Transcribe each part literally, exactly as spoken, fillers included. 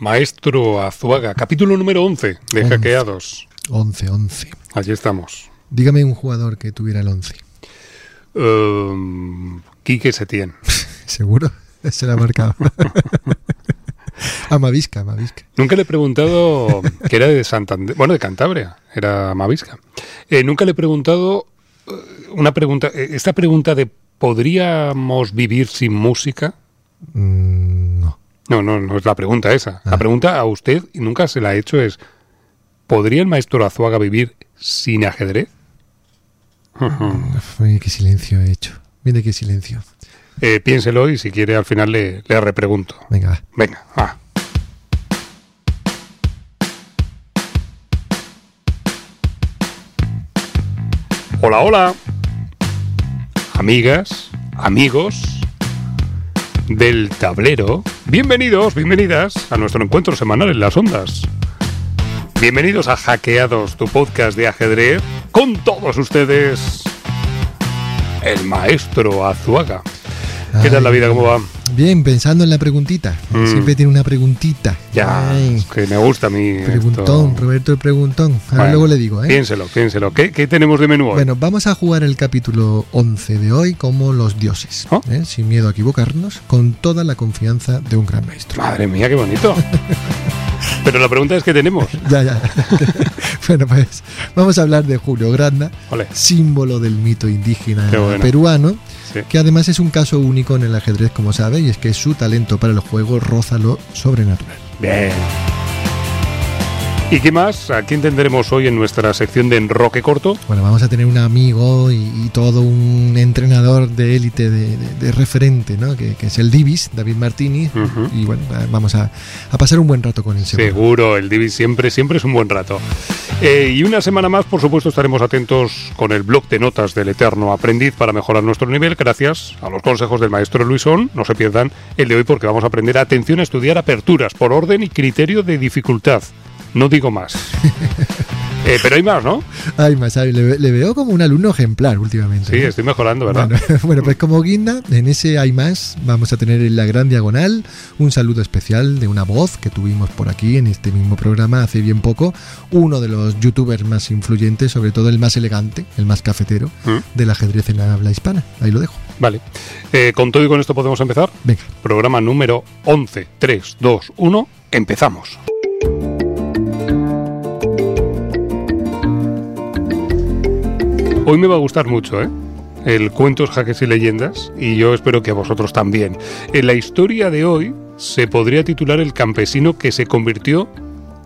Maestro Azuaga, capítulo número once de once, Hackeados. once, once. Allí estamos. Dígame un jugador que tuviera el once. Um, Quique Setién. ¿Seguro? Se la ha marcado. Amavisca, Amavisca. Nunca le he preguntado, que era de Santander, bueno, de Cantabria, era Amavisca. Eh, nunca le he preguntado una pregunta, esta pregunta de ¿podríamos vivir sin música? Mm, no. No, no, no es la pregunta esa. Ah. La pregunta a usted, y nunca se la he hecho, es ¿podría el maestro Azuaga vivir sin ajedrez? Uf, qué silencio he hecho. Mire qué silencio. Eh, piénselo y si quiere al final le, le repregunto. Venga. Venga, va. Hola, hola. Amigas, amigos del tablero. Bienvenidos, bienvenidas a nuestro encuentro semanal en las ondas. Bienvenidos a Hackeados, tu podcast de ajedrez. Con todos ustedes, el maestro Azuaga. ¿Qué tal la vida? ¿Cómo va? Bien, pensando en la preguntita. Mm. Siempre tiene una preguntita. Ya, es que me gusta a mí. Preguntón, esto. Roberto el preguntón. Ahora bueno, luego le digo, ¿eh? Piénselo, piénselo. ¿Qué, ¿Qué tenemos de menú hoy? Bueno, vamos a jugar el capítulo once de hoy como los dioses. ¿Oh? ¿eh? Sin miedo a equivocarnos, con toda la confianza de un gran maestro. Madre mía, qué bonito. Pero la pregunta es ¿qué tenemos? ya, ya. Bueno, pues vamos a hablar de Julio Granda, Olé. símbolo del mito indígena bueno. peruano, sí. que además es un caso único en el ajedrez, como sabe, y es que su talento para el juego roza lo sobrenatural. Bien. ¿Y qué más? ¿A quién tendremos hoy en nuestra sección de Enroque Corto? Bueno, vamos a tener un amigo y, y todo un entrenador de élite, de, de, de referente, ¿no? Que, que es el Divis, David Martini. Uh-huh. Y bueno, vamos a, a pasar un buen rato con él. Seguro, seguro el Divis siempre, siempre es un buen rato. Eh, y una semana más, por supuesto, estaremos atentos con el blog de notas del Eterno Aprendiz para mejorar nuestro nivel, gracias a los consejos del maestro Luisón. No se pierdan el de hoy porque vamos a aprender, atención, a estudiar aperturas por orden y criterio de dificultad. No digo más. eh, pero hay más, ¿no? Hay más. Hay, le, le veo como un alumno ejemplar últimamente. Sí, ¿no? Estoy mejorando, ¿verdad? Bueno, bueno, pues como guinda, en ese hay más vamos a tener en la gran diagonal un saludo especial de una voz que tuvimos por aquí en este mismo programa hace bien poco. Uno de los youtubers más influyentes, sobre todo el más elegante, el más cafetero, ¿Mm? del ajedrez en la habla hispana. Ahí lo dejo. Vale. Eh, con todo y con esto podemos empezar. Venga. Programa número once, tres, dos, uno. Empezamos. Hoy me va a gustar mucho, ¿eh? El Cuentos, Jaques y Leyendas, y yo espero que a vosotros también. En la historia de hoy se podría titular El campesino que se convirtió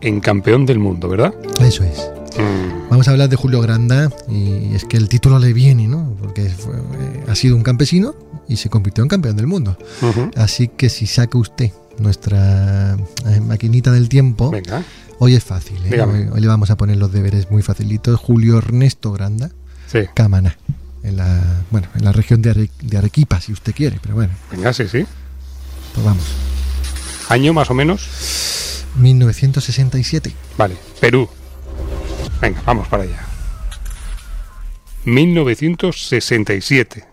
en campeón del mundo, ¿verdad? Eso es. Mm. Vamos a hablar de Julio Granda, y es que el título le viene, ¿no? Porque fue, eh, ha sido un campesino y se convirtió en campeón del mundo. Uh-huh. Así que si saca usted nuestra eh, maquinita del tiempo... Venga. Hoy es fácil, ¿eh? Hoy, hoy le vamos a poner los deberes muy facilitos. Julio Ernesto Granda. Sí. Camaná, en la, bueno, en la región de, Are, de Arequipa, si usted quiere, pero bueno. Venga, sí, sí. Pues vamos. ¿Año más o menos? mil novecientos sesenta y siete. Vale, Perú. Venga, vamos para allá. mil novecientos sesenta y siete.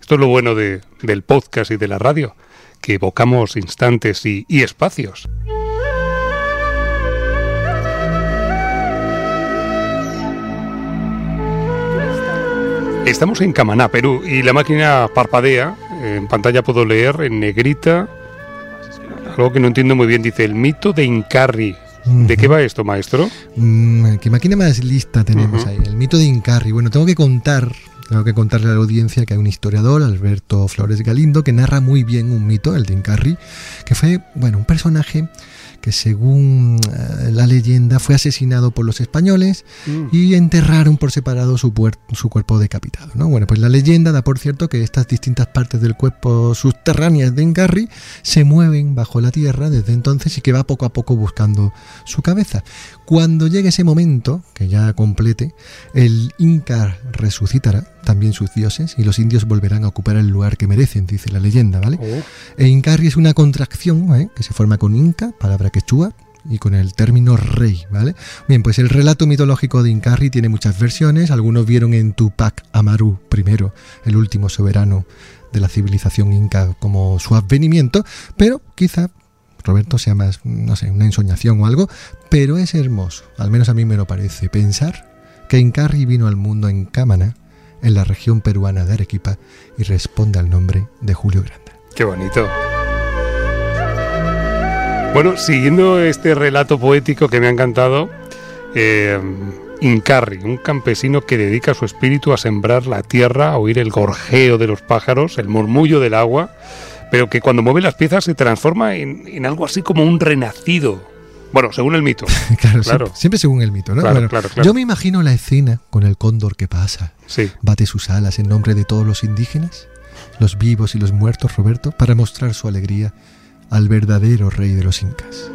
Esto es lo bueno de, del podcast y de la radio, que evocamos instantes y, y espacios. Estamos en Camaná, Perú, y la máquina parpadea. En pantalla puedo leer en negrita algo que no entiendo muy bien. Dice, el mito de Incarri. Uh-huh. ¿De qué va esto, maestro? Mm, ¿Qué máquina más lista tenemos uh-huh. ahí? El mito de Incarri. Bueno, tengo que contar... Tengo que contarle a la audiencia que hay un historiador, Alberto Flores Galindo, que narra muy bien un mito, el de Incarri, que fue, bueno, un personaje que según uh, la leyenda fue asesinado por los españoles mm. y enterraron por separado su, puer- su cuerpo decapitado, ¿no? Bueno, pues la leyenda da por cierto que estas distintas partes del cuerpo subterráneas de Incarri se mueven bajo la tierra desde entonces y que va poco a poco buscando su cabeza. Cuando llegue ese momento, que ya complete, el Inca resucitará, también sus dioses, y los indios volverán a ocupar el lugar que merecen, dice la leyenda, ¿vale? Oh. E Incarri es una contracción, ¿eh? que se forma con Inca, palabra quechua, y con el término rey, ¿vale? Bien, pues el relato mitológico de Incarri tiene muchas versiones. Algunos vieron en Tupac Amaru primero, el último soberano de la civilización inca, como su advenimiento, pero quizá Roberto sea más, no sé, una ensoñación o algo, pero es hermoso, al menos a mí me lo parece, pensar que Incarri vino al mundo en Camaná, en la región peruana de Arequipa, y responde al nombre de Julio Granda. ¡Qué bonito! Bueno, siguiendo este relato poético que me ha encantado, eh, Incarri, un campesino que dedica su espíritu a sembrar la tierra, a oír el gorjeo de los pájaros, el murmullo del agua, pero que cuando mueve las piezas se transforma en, en algo así como un renacido. Bueno, según el mito. Claro, claro. Siempre, siempre según el mito, ¿no? Claro, bueno, claro, claro. Yo me imagino la escena con el cóndor que pasa. Sí. Bate sus alas en nombre de todos los indígenas, los vivos y los muertos, Roberto, para mostrar su alegría al verdadero rey de los incas.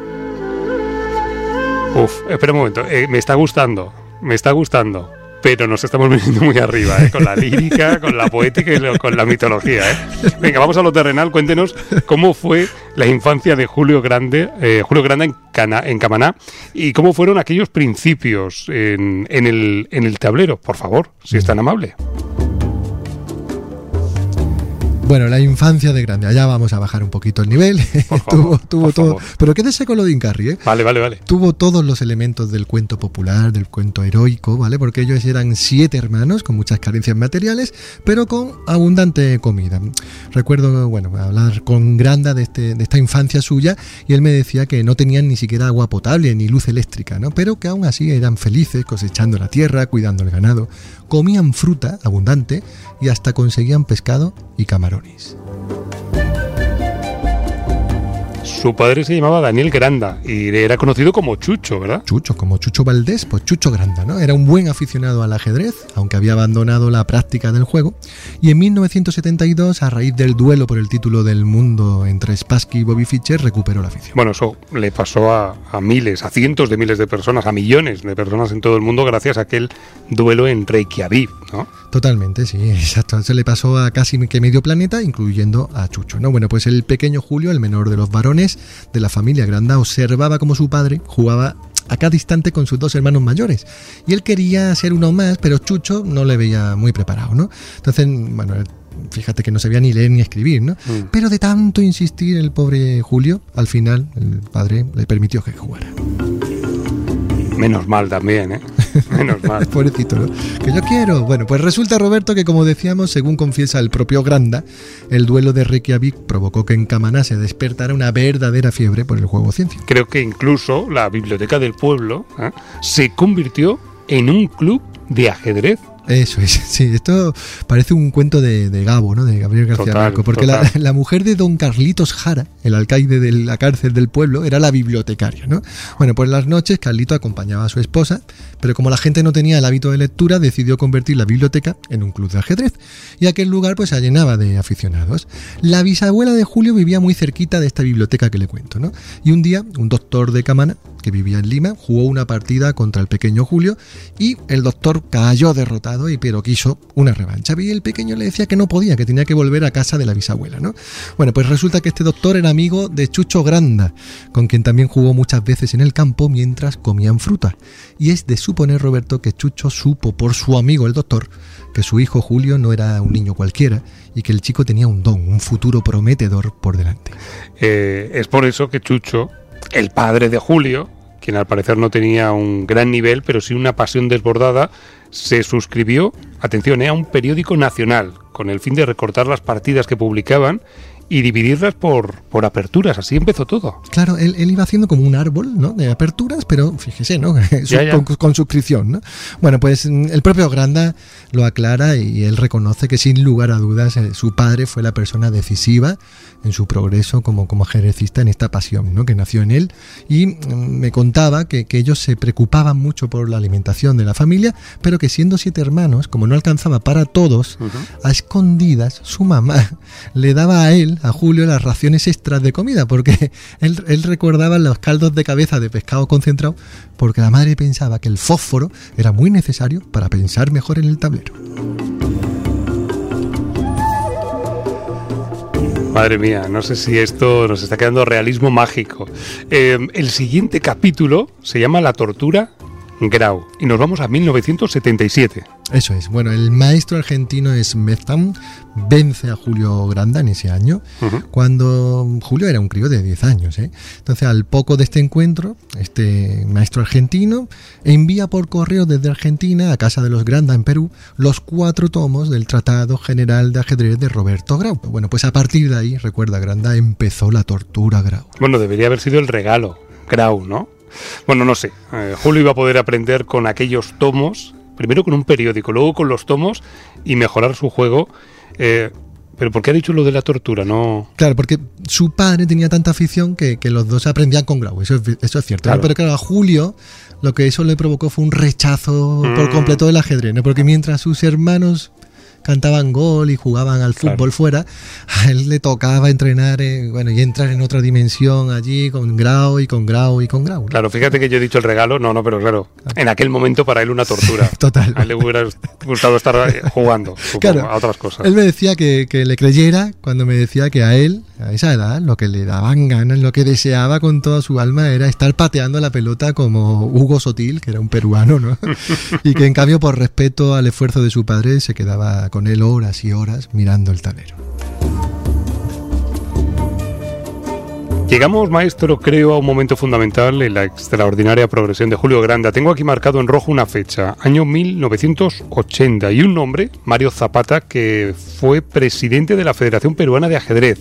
Uf, espera un momento. Eh, me está gustando, me está gustando. Pero nos estamos viniendo muy arriba, ¿eh? Con la lírica, con la poética y lo, con la mitología, ¿eh? Venga, vamos a lo terrenal. Cuéntenos cómo fue la infancia de Julio Grande, eh, Julio Granda en, Cana, en Camaná, y cómo fueron aquellos principios en, en, el, en el tablero, por favor, si es tan amable. Bueno, la infancia de Grande, allá vamos a bajar un poquito el nivel. Por favor, tuvo tuvo por todo, favor. Pero quédese con lo de Incarri, ¿eh? Vale, vale, vale. Tuvo todos los elementos del cuento popular, del cuento heroico, ¿vale? Porque ellos eran siete hermanos con muchas carencias materiales, pero con abundante comida. Recuerdo, bueno, hablar con Granda de este de esta infancia suya, y él me decía que no tenían ni siquiera agua potable ni luz eléctrica, ¿no? Pero que aún así eran felices cosechando la tierra, cuidando el ganado, comían fruta abundante y hasta conseguían pescado y camarones. Su padre se llamaba Daniel Granda y era conocido como Chucho, ¿verdad? Chucho, como Chucho Valdés, pues Chucho Granda, ¿no? Era un buen aficionado al ajedrez, aunque había abandonado la práctica del juego, y en mil novecientos setenta y dos, a raíz del duelo por el título del mundo entre Spassky y Bobby Fischer, recuperó la afición. Bueno, eso le pasó a, a miles, a cientos de miles de personas, a millones de personas en todo el mundo gracias a aquel duelo en Reykjavik, ¿no? Totalmente, sí, exacto. Se le pasó a casi que medio planeta, incluyendo a Chucho, ¿no? Bueno, pues el pequeño Julio, el menor de los varones de la familia Granda, observaba cómo su padre jugaba a cada instante con sus dos hermanos mayores. Y él quería ser uno más, pero Chucho no le veía muy preparado, ¿no? Entonces, bueno, fíjate que no sabía ni leer ni escribir, ¿no? Mm. Pero de tanto insistir el pobre Julio, al final el padre le permitió que jugara. Menos mal también, ¿eh? Menos mal. Pobrecito, ¿no? Que yo quiero. Bueno, pues resulta, Roberto, que como decíamos, según confiesa el propio Granda, el duelo de Reykjavik provocó que en Camaná se despertara una verdadera fiebre por el juego ciencia. Creo que incluso la biblioteca del pueblo, ¿eh?, se convirtió en un club de ajedrez. Eso es, sí, esto parece un cuento de, de Gabo, ¿no? De Gabriel García Marco, porque la, la mujer de don Carlitos Jara, el alcaide de la cárcel del pueblo, era la bibliotecaria, ¿no? Bueno, pues las noches Carlito acompañaba a su esposa, pero como la gente no tenía el hábito de lectura, decidió convertir la biblioteca en un club de ajedrez, y aquel lugar pues se llenaba de aficionados. La bisabuela de Julio vivía muy cerquita de esta biblioteca que le cuento, ¿no? Y un día, un doctor de Camaná, que vivía en Lima, jugó una partida contra el pequeño Julio, y el doctor cayó derrotado, Y, pero quiso una revancha. Y el pequeño le decía que no podía, que tenía que volver a casa de la bisabuela, ¿no? Bueno, pues resulta que este doctor era amigo de Chucho Granda, con quien también jugó muchas veces en el campo mientras comían fruta. Y es de suponer, Roberto, que Chucho supo por su amigo el doctor que su hijo Julio no era un niño cualquiera y que el chico tenía un don, un futuro prometedor por delante. Eh, es por eso que Chucho, el padre de Julio, quien al parecer no tenía un gran nivel, pero sí una pasión desbordada, se suscribió, atención, eh, a un periódico nacional, con el fin de recortar las partidas que publicaban y dividirlas por, por aperturas. Así empezó todo. Claro, él, él iba haciendo como un árbol, ¿no?, de aperturas, pero fíjese, ¿no? Ya, ya. Con, con suscripción, ¿no? Bueno, pues el propio Granda lo aclara y él reconoce que sin lugar a dudas su padre fue la persona decisiva en su progreso como, como ajedrecista, en esta pasión, ¿no?, que nació en él. Y me contaba que, que ellos se preocupaban mucho por la alimentación de la familia, pero que siendo siete hermanos, como no alcanzaba para todos, uh-huh, a escondidas su mamá le daba a él, a Julio, las raciones extras de comida, porque él, él recordaba los caldos de cabeza de pescado concentrado, porque la madre pensaba que el fósforo era muy necesario para pensar mejor en el tablero. Madre mía, no sé si esto nos está quedando realismo mágico. Eh, el siguiente capítulo se llama La tortura Grau. Y nos vamos a mil novecientos setenta y siete. Eso es. Bueno, el maestro argentino Smitham vence a Julio Granda en ese año, uh-huh. cuando Julio era un crío de diez años. ¿eh? Entonces, al poco de este encuentro, este maestro argentino envía por correo desde Argentina a casa de los Granda en Perú los cuatro tomos del Tratado General de Ajedrez de Roberto Grau. Bueno, pues a partir de ahí, recuerda, Granda empezó la tortura a Grau. Bueno, debería haber sido el regalo Grau, ¿no? Bueno, no sé, eh, Julio iba a poder aprender con aquellos tomos, primero con un periódico, luego con los tomos y mejorar su juego. Eh, ¿Pero por qué ha dicho lo de la tortura? No. Claro, porque su padre tenía tanta afición que, que los dos aprendían con Grau, eso es, eso es cierto. Claro. ¿no? Pero claro, a Julio lo que eso le provocó fue un rechazo mm. por completo del ajedrez, ¿no? Porque mientras sus hermanos cantaban gol y jugaban al fútbol claro. fuera, a él le tocaba entrenar eh, bueno, y entrar en otra dimensión allí con Grau y con Grau y con Grau. ¿no? Claro, fíjate que yo he dicho el regalo, no, no, pero claro, en aquel momento para él una tortura. Sí, total. A él le hubiera gustado estar jugando supongo, claro, a otras cosas. Él me decía que, que le creyera cuando me decía que a él, a esa edad, lo que le daban ganas, lo que deseaba con toda su alma era estar pateando la pelota como Hugo Sotil, que era un peruano, ¿no? Y que en cambio, por respeto al esfuerzo de su padre, se quedaba con él horas y horas mirando el tablero. Llegamos, maestro, creo, a un momento fundamental en la extraordinaria progresión de Julio Granda. Tengo aquí marcado en rojo una fecha, año mil novecientos ochenta, y un nombre, Mario Zapata, que fue presidente de la Federación Peruana de Ajedrez.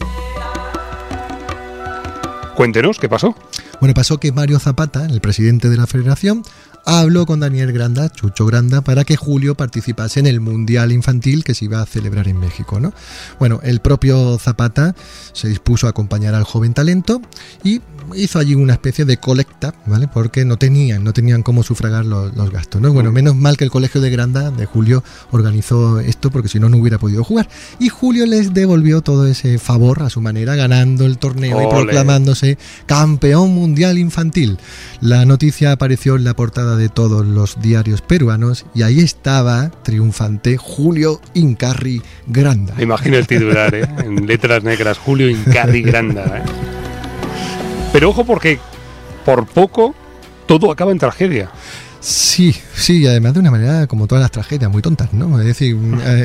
Cuéntenos, ¿qué pasó? Bueno, pasó que Mario Zapata, el presidente de la Federación, habló con Daniel Granda, Chucho Granda, para que Julio participase en el Mundial Infantil que se iba a celebrar en México, ¿no? Bueno, el propio Zapata se dispuso a acompañar al joven talento y hizo allí una especie de colecta, ¿vale? Porque no tenían, no tenían cómo sufragar los, los gastos, ¿no? Bueno, menos mal que el colegio de Granda, de Julio, organizó esto porque si no, no hubiera podido jugar. Y Julio les devolvió todo ese favor a su manera, ganando el torneo ¡Ole! Y proclamándose campeón mundial infantil. La noticia apareció en la portada de todos los diarios peruanos y ahí estaba, triunfante, Julio Incarri Granda. Me imagino el titular, ¿eh? En letras negras, Julio Incarri Granda. ¿eh? Pero ojo porque por poco todo acaba en tragedia. Sí, sí, y además de una manera como todas las tragedias, muy tontas, ¿no? Es decir,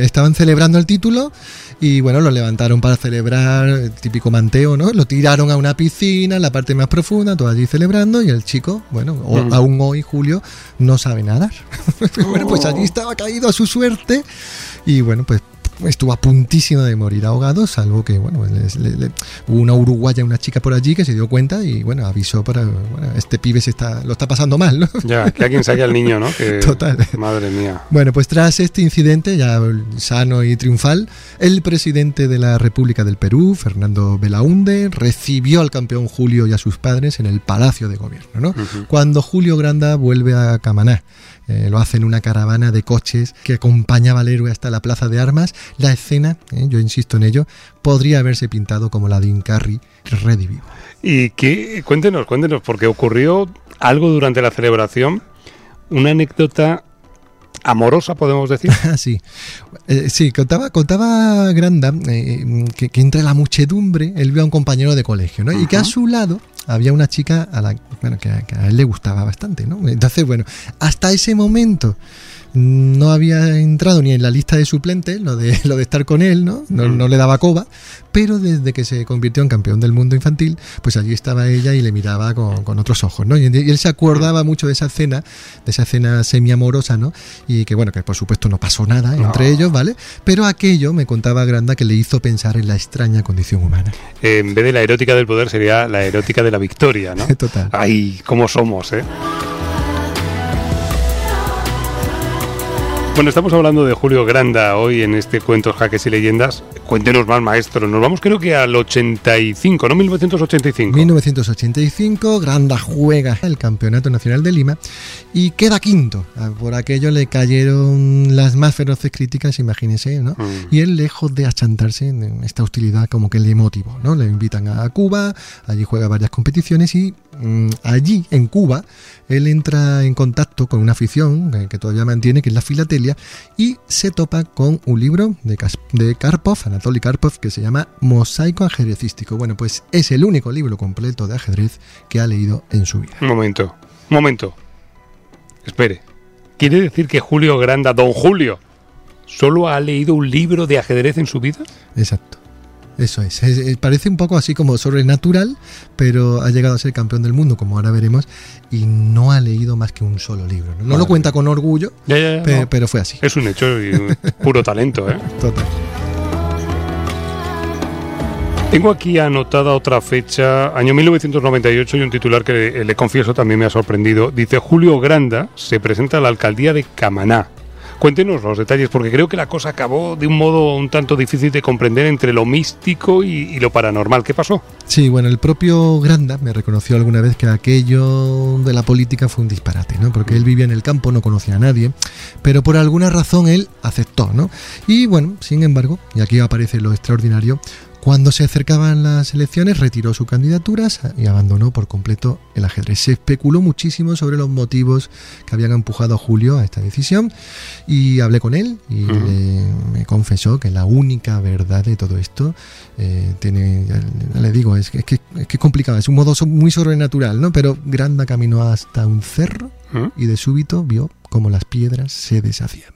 estaban celebrando el título y bueno, lo levantaron para celebrar, el típico manteo, ¿no? Lo tiraron a una piscina, en la parte más profunda, todo allí celebrando y el chico, bueno, mm. o, aún hoy, Julio, no sabe nadar. Oh. Bueno, pues allí estaba caído a su suerte y bueno, pues estuvo a puntísimo de morir ahogado, salvo que, bueno, les, les, les, hubo una uruguaya, una chica por allí que se dio cuenta y, bueno, avisó para, bueno, este pibe se está, lo está pasando mal, ¿no? Ya, que alguien saque al niño, ¿no? Que, total. Madre mía. Bueno, pues tras este incidente, ya sano y triunfal, el presidente de la República del Perú, Fernando Belaúnde, recibió al campeón Julio y a sus padres en el Palacio de Gobierno, ¿no? Uh-huh. Cuando Julio Granda vuelve a Camaná, Eh, lo hace en una caravana de coches que acompañaba al héroe hasta la Plaza de Armas. La escena, eh, yo insisto en ello, podría haberse pintado como la de Incarri rediviva. Y que, cuéntenos, cuéntenos, porque ocurrió algo durante la celebración, una anécdota amorosa, podemos decir. sí, eh, sí contaba, contaba Granda eh, que, que entre la muchedumbre él vio a un compañero de colegio, ¿no? Uh-huh. Y que a su lado había una chica a la bueno, que, a, que a él le gustaba bastante, ¿no? Entonces, bueno, hasta ese momento no había entrado ni en la lista de suplentes lo de, lo de estar con él, ¿no? No, no le daba coba, pero desde que se convirtió en campeón del mundo infantil, pues allí estaba ella y le miraba con, con otros ojos, ¿no? Y, y él se acordaba mucho de esa escena, de esa escena semiamorosa, ¿no? Y que, bueno, que por supuesto no pasó nada entre no. ellos, ¿vale? Pero aquello, me contaba Granda, que le hizo pensar en la extraña condición humana. Eh, en vez de la erótica del poder sería la erótica de la victoria, ¿no? Total. Ay, cómo somos, ¿eh? Bueno, estamos hablando de Julio Granda hoy en este Cuentos, Jaques y Leyendas. Cuéntenos más, maestro. Nos vamos creo que al ochenta y cinco, ¿no? mil novecientos ochenta y cinco. mil novecientos ochenta y cinco, Granda juega el Campeonato Nacional de Lima y queda quinto. Por aquello le cayeron las más feroces críticas, imagínense, ¿no? Mm. Y él, lejos de achantarse en esta hostilidad, como que le motivó, ¿no? Le invitan a Cuba, allí juega varias competiciones y mmm, allí, en Cuba, él entra en contacto con una afición que, que todavía mantiene, que es la filatelia, y se topa con un libro de, Kas- de Karpov, Anatoly Karpov, que se llama Mosaico ajedrecístico. Bueno, pues es el único libro completo de ajedrez que ha leído en su vida. Un momento, un momento. Espere, ¿quiere decir que Julio Granda, don Julio, solo ha leído un libro de ajedrez en su vida? Exacto. Eso es. Es, es, parece un poco así como sobrenatural, pero ha llegado a ser campeón del mundo, como ahora veremos, y no ha leído más que un solo libro. No, no lo cuenta con orgullo, ya, ya, ya, pero, no. pero fue así. Es un hecho y un puro talento, ¿eh? Total. Tengo aquí anotada otra fecha, año mil novecientos noventa y ocho, y un titular que, le confieso, también me ha sorprendido. Dice: Julio Granda se presenta a la alcaldía de Camaná. Cuéntenos los detalles, porque creo que la cosa acabó de un modo un tanto difícil de comprender entre lo místico y, y lo paranormal. ¿Qué pasó? Sí, bueno, el propio Granda me reconoció alguna vez que aquello de la política fue un disparate, ¿no? Porque él vivía en el campo, no conocía a nadie, pero por alguna razón él aceptó, ¿no? Y bueno, sin embargo, y aquí aparece lo extraordinario, cuando se acercaban las elecciones retiró su candidatura y abandonó por completo el ajedrez. Se especuló muchísimo sobre los motivos que habían empujado a Julio a esta decisión, y hablé con él y uh-huh. le, me confesó que la única verdad de todo esto, eh, tiene, ya, ya le digo, es, es, que, es que es complicado, es un modo muy sobrenatural, ¿no? Pero Granda caminó hasta un cerro uh-huh. y de súbito vio como las piedras se deshacían.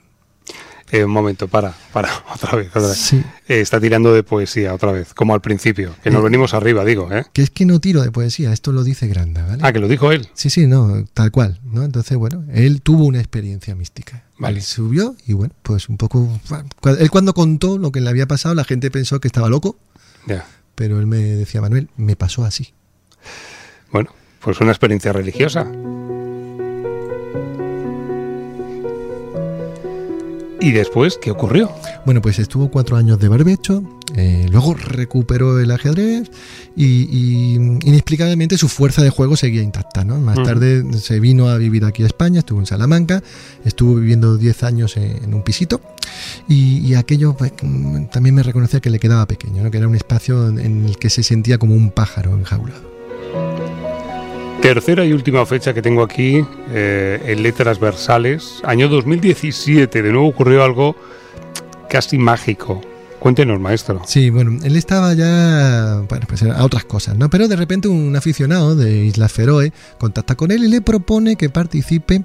Eh, un momento, para, para, otra vez, otra vez. Sí. Eh, está tirando de poesía otra vez, como al principio, que eh, nos venimos arriba, digo, ¿eh? Que es que no tiro de poesía, esto lo dice Granda, ¿vale? Ah, que lo dijo él. Sí, sí, no, tal cual, ¿no? Entonces, bueno, él tuvo una experiencia mística. Vale. Él subió y, bueno, pues un poco... Él cuando contó lo que le había pasado, la gente pensó que estaba loco, ya. Pero él me decía: Manuel, me pasó así. Bueno, pues una experiencia religiosa. ¿Y después qué ocurrió? Bueno, pues estuvo cuatro años de barbecho, eh, luego recuperó el ajedrez y, y inexplicablemente su fuerza de juego seguía intacta, ¿no? Más uh-huh. tarde se vino a vivir aquí a España, estuvo en Salamanca, estuvo viviendo diez años en, en un pisito y, y aquello pues, también me reconocía que le quedaba pequeño, ¿no? Que era un espacio en el que se sentía como un pájaro enjaulado. Tercera y última fecha que tengo aquí, eh, en letras versales, año dos mil diecisiete, de nuevo ocurrió algo casi mágico. Cuéntenos, maestro. Sí, bueno, él estaba ya, bueno, pues a otras cosas, ¿no? Pero de repente un aficionado de Islas Feroe contacta con él y le propone que participe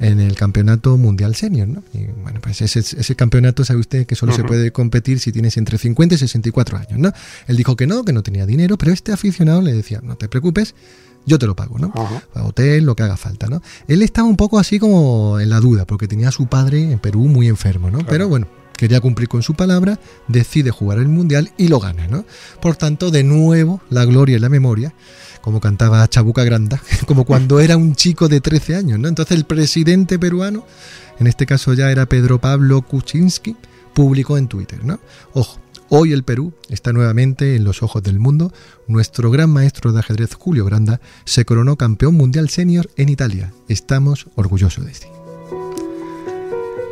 en el campeonato mundial senior, ¿no? Y bueno, pues ese, ese campeonato, sabe usted, que solo uh-huh. se puede competir si tienes entre cincuenta y sesenta y cuatro años, ¿no? Él dijo que no, que no tenía dinero, pero este aficionado le decía: no te preocupes, yo te lo pago, ¿no? Uh-huh. Hotel, lo que haga falta, ¿no? Él estaba un poco así como en la duda, porque tenía a su padre en Perú muy enfermo, ¿no? Claro. Pero bueno, quería cumplir con su palabra, decide jugar el Mundial y lo gana, ¿no? Por tanto, de nuevo, la gloria y la memoria, como cantaba Chabuca Granda, como cuando era un chico de trece años, ¿no? Entonces el presidente peruano, en este caso ya era Pedro Pablo Kuczynski, publicó en Twitter, ¿no? Ojo, hoy el Perú está nuevamente en los ojos del mundo. Nuestro gran maestro de ajedrez, Julio Granda, se coronó campeón mundial senior en Italia. Estamos orgullosos de ti.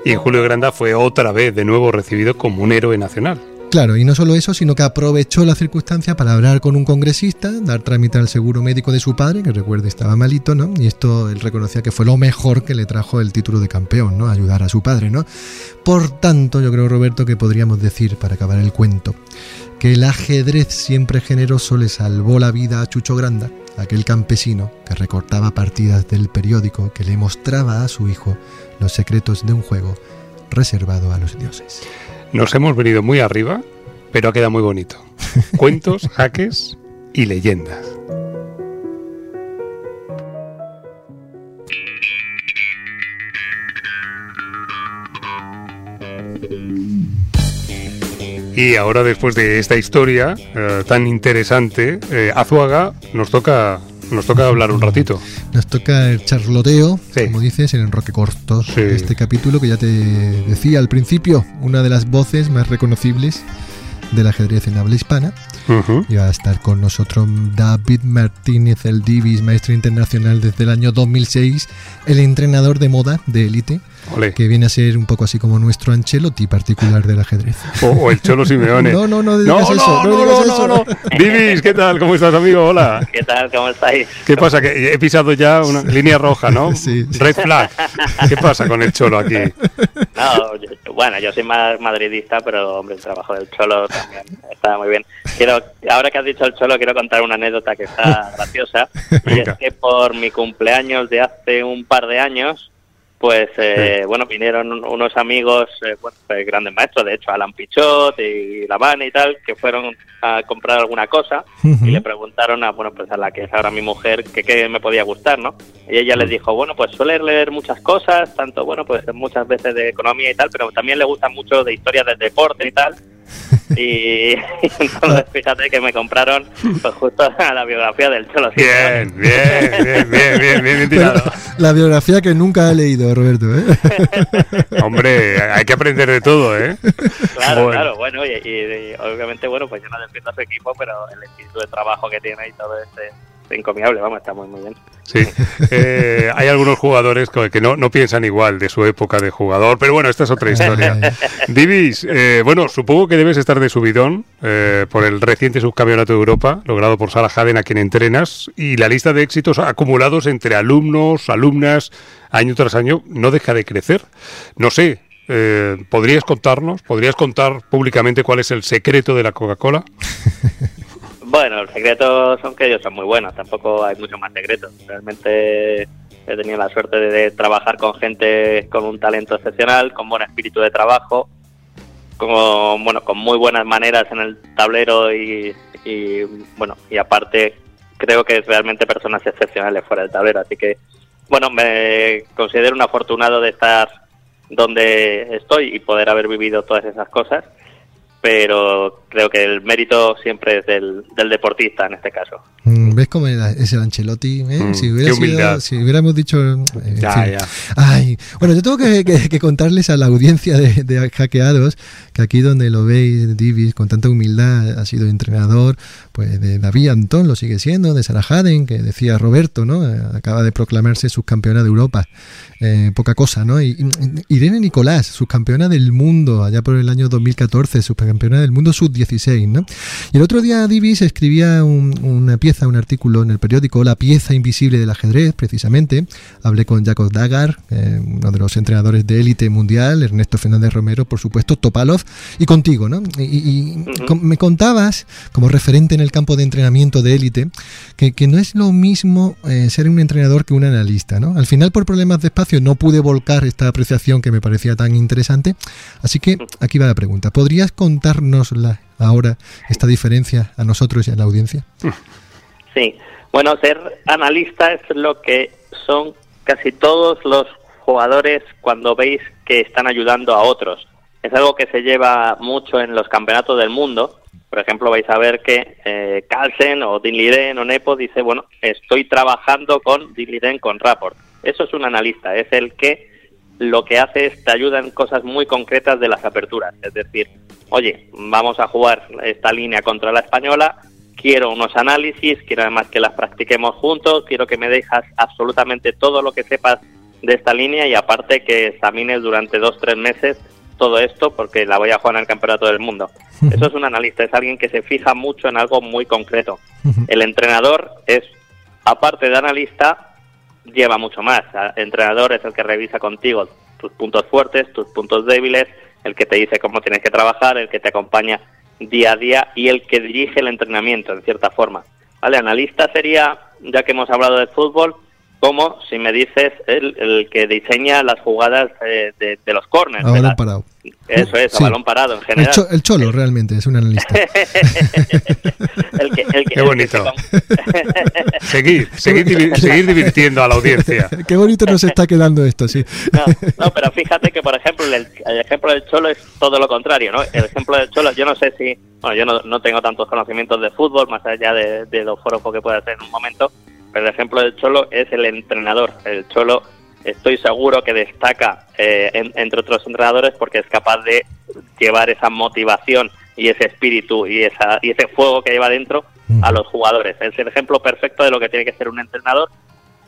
Y Julio Granda fue otra vez de nuevo recibido como un héroe nacional. Claro, y no solo eso, sino que aprovechó la circunstancia para hablar con un congresista, dar trámite al seguro médico de su padre, que recuerde estaba malito, ¿no? Y esto él reconocía que fue lo mejor que le trajo el título de campeón, ¿no? Ayudar a su padre, ¿no? Por tanto, yo creo, Roberto, que podríamos decir, para acabar el cuento, que el ajedrez siempre generoso le salvó la vida a Chucho Granda, aquel campesino que recortaba partidas del periódico, que le mostraba a su hijo los secretos de un juego reservado a los dioses. Nos hemos venido muy arriba, pero ha quedado muy bonito. Cuentos, jaques y leyendas. Y ahora, después de esta historia eh, tan interesante, eh, Azuaga, nos toca... Nos toca hablar un ratito. Nos toca el charloteo, sí. Como dices, en el Enroque Cortos, sí. De este capítulo que ya te decía al principio, una de las voces más reconocibles del ajedrez en habla hispana. Uh-huh. Y va a estar con nosotros David Martínez, el Divis, maestro internacional desde el año dos mil seis, el entrenador de moda de élite, que viene a ser un poco así como nuestro Ancelotti particular del ajedrez. O oh, el Cholo Simeone. No, no, no digas no, eso. No, no, no, digas no, no, eso. no. Divis, ¿qué tal? ¿Cómo estás, amigo? Hola. ¿Qué tal? ¿Cómo estáis? ¿Qué pasa? Que he pisado ya una línea roja, ¿no? Sí, sí. Red flag. ¿Qué pasa con el Cholo aquí? No, yo, bueno, yo soy más madridista, pero hombre, el trabajo del Cholo también está muy bien. Quiero, ahora que has dicho el Cholo, quiero contar una anécdota que está graciosa. Y es que por mi cumpleaños de hace un par de años, pues eh, sí. bueno, vinieron unos amigos, eh, bueno, pues, grandes maestros, de hecho Alan Pichot y Lavani y tal, que fueron a comprar alguna cosa uh-huh. y le preguntaron a, bueno, pues a la que es ahora mi mujer, que qué me podía gustar, ¿no? Y ella les dijo, bueno, pues suele leer muchas cosas, tanto, bueno, pues muchas veces de economía y tal, pero también le gustan mucho de historias del deporte y tal. Y, y entonces fíjate que me compraron pues justo a la biografía del Cholo Simeone. Bien, bien, bien, bien, bien, bien tirado. Bueno, la biografía que nunca he leído, Roberto, ¿eh? Hombre, hay que aprender de todo, ¿eh? Claro, bueno. claro, bueno, y, y, y obviamente, bueno, pues yo no defiendo a su equipo, pero el espíritu de trabajo que tiene y todo este... encomiable, vamos, está muy muy bien. Sí, eh, hay algunos jugadores que no, no piensan igual de su época de jugador, pero bueno, esta es otra historia. Divis, eh, bueno, supongo que debes estar de subidón eh, por el reciente subcampeonato de Europa, logrado por Sara Khadem, a quien entrenas, y la lista de éxitos acumulados entre alumnos, alumnas, año tras año, no deja de crecer. No sé, eh, ¿podrías contarnos, podrías contar públicamente cuál es el secreto de la Coca-Cola? Bueno, el secreto son que ellos son muy buenos, tampoco hay mucho más secretos. Realmente he tenido la suerte de trabajar con gente con un talento excepcional, con buen espíritu de trabajo, con, bueno, con muy buenas maneras en el tablero y, y bueno, y aparte creo que realmente personas excepcionales fuera del tablero. Así que, bueno, me considero un afortunado de estar donde estoy y poder haber vivido todas esas cosas. Pero creo que el mérito siempre es del, del deportista en este caso. ¿Ves cómo es el Ancelotti? ¿Eh? Mm, si hubiera qué humildad. Sido, si hubiéramos dicho... Eh, ya, sí. ya. Ay, bueno, yo tengo que, que, que contarles a la audiencia de, de Hackeados, que aquí donde lo veis, Divis, con tanta humildad, ha sido entrenador pues de David Antón, lo sigue siendo, de Sara Khadem, que decía Roberto, ¿no? Acaba de proclamarse subcampeona de Europa. Eh, poca cosa, ¿no? Y, y Irene Nicolás, subcampeona del mundo, allá por el año dos mil catorce, subcampeona campeona del mundo sub dieciséis, ¿no? Y el otro día Divis escribía un, una pieza, un artículo en el periódico, La pieza invisible del ajedrez, precisamente. Hablé con Jacob Dagar, eh, uno de los entrenadores de élite mundial, Ernesto Fernández Romero, por supuesto, Topalov, y contigo, ¿no? Y, y uh-huh. con, me contabas, como referente en el campo de entrenamiento de élite, que, que no es lo mismo eh, ser un entrenador que un analista, ¿no? Al final, por problemas de espacio, no pude volcar esta apreciación que me parecía tan interesante, así que aquí va la pregunta. ¿Podrías contar contárnosla ahora, esta diferencia, a nosotros y a la audiencia? Sí, bueno, ser analista es lo que son casi todos los jugadores cuando veis que están ayudando a otros. Es algo que se lleva mucho en los campeonatos del mundo. Por ejemplo, vais a ver que eh, Carlsen o Ding Liren o Nepo dice, bueno, estoy trabajando con Ding Liren, con Rapport. Eso es un analista, es el que lo que hace es te ayuda en cosas muy concretas de las aperturas. Es decir, oye, vamos a jugar esta línea contra la española, quiero unos análisis, quiero además que las practiquemos juntos, quiero que me dejas absolutamente todo lo que sepas de esta línea y aparte que examines durante dos, tres meses todo esto porque la voy a jugar en el campeonato del mundo. Eso es un analista, es alguien que se fija mucho en algo muy concreto. El entrenador es, aparte de analista, lleva mucho más. El entrenador es el que revisa contigo tus puntos fuertes, tus puntos débiles, el que te dice cómo tienes que trabajar, el que te acompaña día a día y el que dirige el entrenamiento, en cierta forma. ¿Vale? Analista sería, ya que hemos hablado de fútbol, como, si me dices, el, el que diseña las jugadas eh, de, de los corners. A balón las... parado. Eso es, sí. A balón parado en general. El, cho- el Cholo realmente es un analista. el que, el que, Qué bonito. El que... seguir, seguir, divi- seguir divirtiendo a la audiencia. Qué bonito nos está quedando esto, sí. no, no, pero fíjate que, por ejemplo, el, el ejemplo del Cholo es todo lo contrario, ¿no? El ejemplo del Cholo, yo no sé si... Bueno, yo no, no tengo tantos conocimientos de fútbol, más allá de, de los forofos que pueda hacer en un momento... Pero el ejemplo del Cholo es el entrenador. El Cholo, estoy seguro que destaca eh, en, entre otros entrenadores porque es capaz de llevar esa motivación y ese espíritu y, esa, y ese fuego que lleva dentro a los jugadores. Es el ejemplo perfecto de lo que tiene que ser un entrenador